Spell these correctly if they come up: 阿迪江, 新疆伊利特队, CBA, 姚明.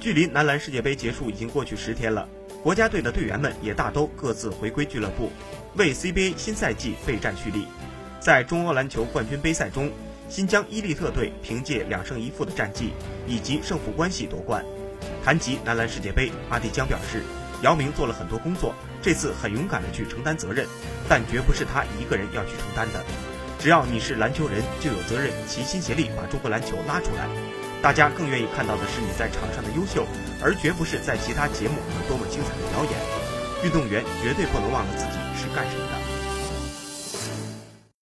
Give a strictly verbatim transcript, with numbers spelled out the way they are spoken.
距离男篮世界杯结束已经过去十天了，国家队的队员们也大都各自回归俱乐部，为 C B A 新赛季备战蓄力。在中欧篮球冠军杯赛中，新疆伊利特队凭借两胜一负的战绩以及胜负关系夺冠。谈及男篮世界杯，阿迪江表示，姚明做了很多工作，这次很勇敢地去承担责任，但绝不是他一个人要去承担的。只要你是篮球人，就有责任齐心协力把中国篮球拉出来。大家更愿意看到的是你在场上的优秀，而绝不是在其他节目有多么精彩的表演。运动员绝对不能忘了自己是干什么的。